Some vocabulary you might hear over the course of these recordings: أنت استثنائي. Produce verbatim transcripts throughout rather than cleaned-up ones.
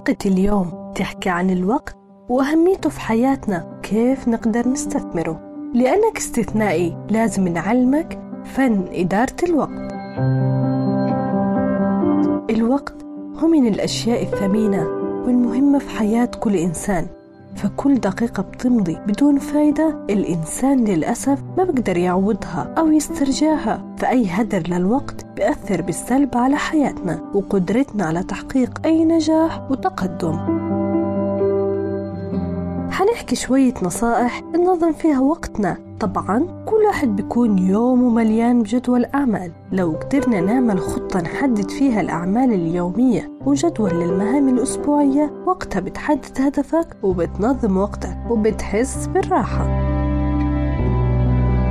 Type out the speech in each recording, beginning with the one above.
حلقة اليوم تحكي عن الوقت وأهميته في حياتنا، كيف نقدر نستثمره. لأنك استثنائي لازم نعلمك فن إدارة الوقت. الوقت هو من الأشياء الثمينة والمهمة في حياة كل إنسان، فكل دقيقة بتمضي بدون فايدة الإنسان للأسف ما بقدر يعوضها أو يسترجعها، فأي هدر للوقت بيأثر بالسلب على حياتنا وقدرتنا على تحقيق أي نجاح وتقدم. هنحكي شوية نصائح ننظم فيها وقتنا. طبعاً كل واحد بيكون يومه مليان بجدول أعمال، لو قدرنا نعمل خطة نحدد فيها الأعمال اليومية وجدول للمهام الأسبوعية، وقتها بتحدد هدفك وبتنظم وقتك وبتحس بالراحة.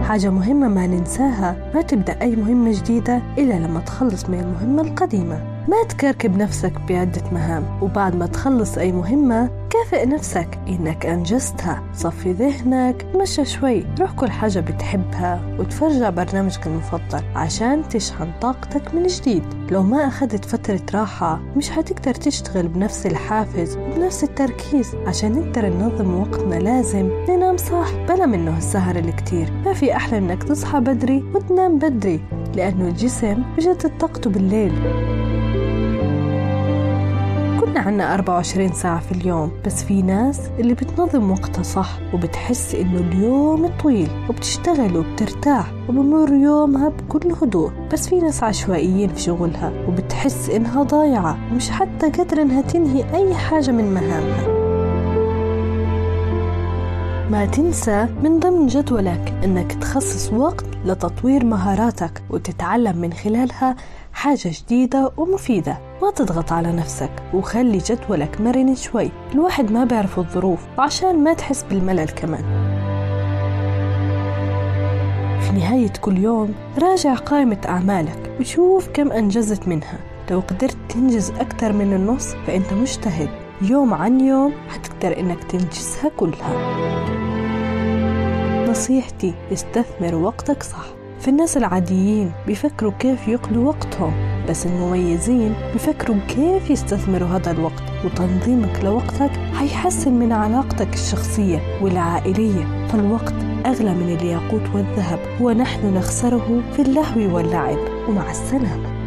حاجة مهمة ما ننساها، ما تبدأ أي مهمة جديدة إلا لما تخلص من المهمة القديمة. ما تكركب نفسك بعدة مهام، وبعد ما تخلص أي مهمة كافئ نفسك إنك أنجزتها. صفي ذهنك، مشى شوي، روح كل حاجة بتحبها وتفرجع برنامجك المفضل عشان تشحن طاقتك من جديد. لو ما أخذت فترة راحة مش هتقدر تشتغل بنفس الحافز وبنفس التركيز. عشان نقدر ننظم وقتنا لازم ننام صح، بلا منه السهر الكتير. ما في أحلى إنك تصحى بدري وتنام بدري، لأنه الجسم بيجدد طاقته بالليل. كنا عنا أربعة وعشرين ساعة في اليوم، بس في ناس اللي بتنظم وقتها صح وبتحس إنه اليوم طويل وبتشتغل وبترتاح وبمر يومها بكل هدوء. بس في ناس عشوائيين في شغلها وبتحس إنها ضايعة ومش حتى قادرة إنها تنهي أي حاجة من مهامها. ما تنسى من ضمن جدولك إنك تخصص وقت لتطوير مهاراتك وتتعلم من خلالها حاجة جديدة ومفيدة. ما تضغط على نفسك وخلي جدولك مرن شوي، الواحد ما بيعرف الظروف، عشان ما تحس بالملل. كمان في نهاية كل يوم راجع قائمة أعمالك وشوف كم أنجزت منها. لو قدرت تنجز أكتر من النص فأنت مجتهد، يوم عن يوم هتقدر إنك تنجزها كلها. نصيحتي، استثمر وقتك صح. فالناس العاديين بيفكروا كيف يقضوا وقتهم، بس المميزين بيفكروا كيف يستثمروا هذا الوقت. وتنظيمك لوقتك هيحسن من علاقتك الشخصية والعائلية، فالوقت أغلى من الياقوت والذهب ونحن نخسره في اللهو واللعب. ومع السلامة.